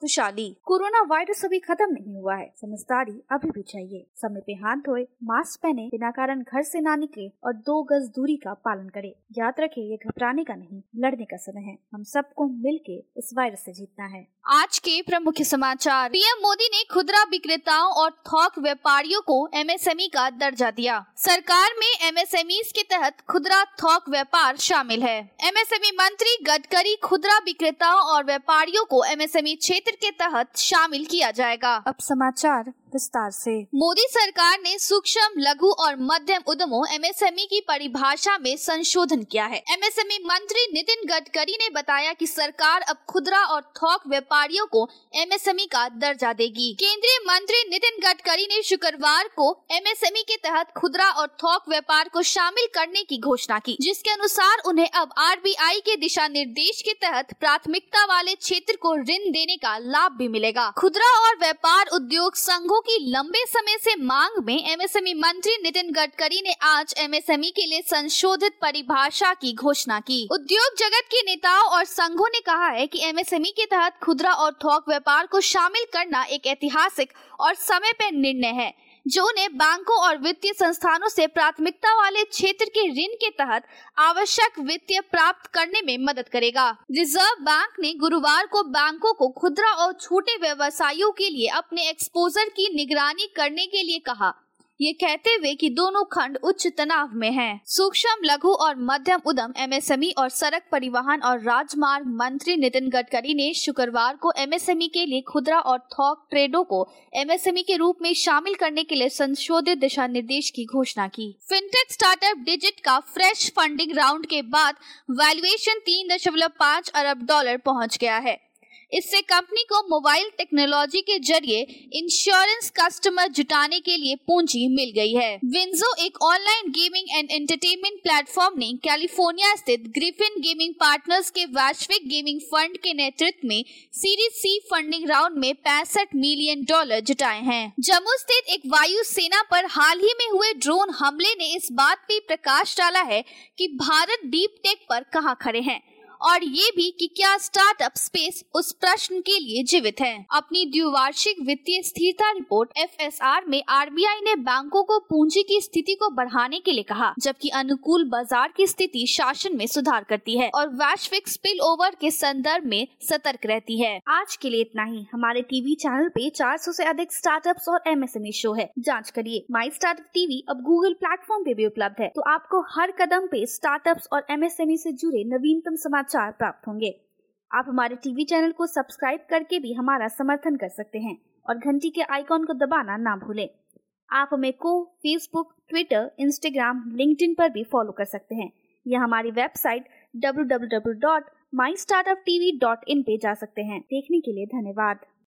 खुशहाली। Corona virus अभी खत्म नहीं हुआ है, समझदारी अभी भी चाहिए। समय पे हाथ धोए, मास्क पहने, बिना कारण घर से ना निकले और 2 गज दूरी का पालन करें। याद रखें, ये घबराने का नहीं, लड़ने का समय है। हम सबको मिलके इस वायरस से जीतना है। आज के प्रमुख समाचार। पीएम मोदी ने खुदरा विक्रेताओं और थोक व्यापारियों को MSME का दर्जा दिया। सरकार में MSMEs के तहत खुदरा थोक व्यापार शामिल है। MSME मंत्री गडकरी, खुदरा विक्रेताओं और व्यापारियों को MSME क्षेत्र के तहत शामिल किया जाएगा। अब समाचार विस्तार से। मोदी सरकार ने सूक्ष्म, लघु और मध्यम उद्यमों MSME की परिभाषा में संशोधन किया है। MSME मंत्री नितिन गडकरी ने बताया कि सरकार अब खुदरा और थोक व्यापारियों को MSME का दर्जा देगी। केंद्रीय मंत्री नितिन गडकरी ने शुक्रवार को MSME के तहत खुदरा और थोक व्यापार को शामिल करने की घोषणा की, जिसके अनुसार उन्हें अब RBI के दिशा निर्देश के तहत प्राथमिकता वाले क्षेत्र को ऋण देने का लाभ भी मिलेगा। खुदरा और व्यापार उद्योग संघों की लंबे समय से मांग में MSME मंत्री नितिन गडकरी ने आज MSME के लिए संशोधित परिभाषा की घोषणा की। उद्योग जगत के नेताओं और संघों ने कहा है कि MSME के तहत खुदरा और थोक व्यापार को शामिल करना एक ऐतिहासिक और समय पे निर्णय है, जो उन्हें बैंकों और वित्तीय संस्थानों से प्राथमिकता वाले क्षेत्र के ऋण के तहत आवश्यक वित्तीय प्राप्त करने में मदद करेगा। रिजर्व बैंक ने गुरुवार को बैंकों को खुदरा और छोटे व्यवसायों के लिए अपने एक्सपोजर की निगरानी करने के लिए कहा, ये कहते हुए कि दोनों खंड उच्च तनाव में हैं। सूक्ष्म, लघु और मध्यम उद्यम MSME और सड़क परिवहन और राजमार्ग मंत्री नितिन गडकरी ने शुक्रवार को MSME के लिए खुदरा और थोक ट्रेडों को MSME के रूप में शामिल करने के लिए संशोधित दिशा निर्देश की घोषणा की। फिनटेक स्टार्टअप डिजिट का फ्रेश फंडिंग राउंड के बाद वैल्यूएशन 3.5 अरब डॉलर पहुँच गया है। इससे कंपनी को मोबाइल टेक्नोलॉजी के जरिए इंश्योरेंस कस्टमर जुटाने के लिए पूंजी मिल गई है। विंजो, एक online gaming and entertainment platform, ने कैलिफोर्निया स्थित ग्रिफिन गेमिंग पार्टनर्स के वैश्विक गेमिंग फंड के नेतृत्व में सीरीज C फंडिंग राउंड में $65 मिलियन जुटाए हैं। जम्मू स्थित एक वायु सेना पर हाल ही में हुए ड्रोन हमले ने इस बात पर प्रकाश डाला है कि भारत डीप टेक पर कहां खड़े हैं, और ये भी कि क्या स्टार्टअप स्पेस उस प्रश्न के लिए जीवित है। अपनी द्विवार्षिक वित्तीय स्थिरता रिपोर्ट FSR में RBI ने बैंकों को पूंजी की स्थिति को बढ़ाने के लिए कहा, जबकि अनुकूल बाजार की स्थिति शासन में सुधार करती है और वैश्विक स्पिल ओवर के संदर्भ में सतर्क रहती है। आज के लिए इतना ही। हमारे टीवी चैनल पे 400 से अधिक स्टार्टअप्स और MSME शो है, जाँच करिए। माय स्टार्टअप TV अब Google प्लेटफॉर्म पे भी उपलब्ध है, तो आपको हर कदम पे स्टार्टअप्स और MSME से जुड़े नवीनतम समाचार प्राप्त होंगे। आप हमारे टीवी चैनल को सब्सक्राइब करके भी हमारा समर्थन कर सकते हैं और घंटी के आइकॉन को दबाना ना भूलें। आप हमें फेसबुक, ट्विटर, इंस्टाग्राम, लिंक्डइन पर भी फॉलो कर सकते हैं या हमारी वेबसाइट www.mystartuptv.in पे जा सकते हैं। देखने के लिए धन्यवाद।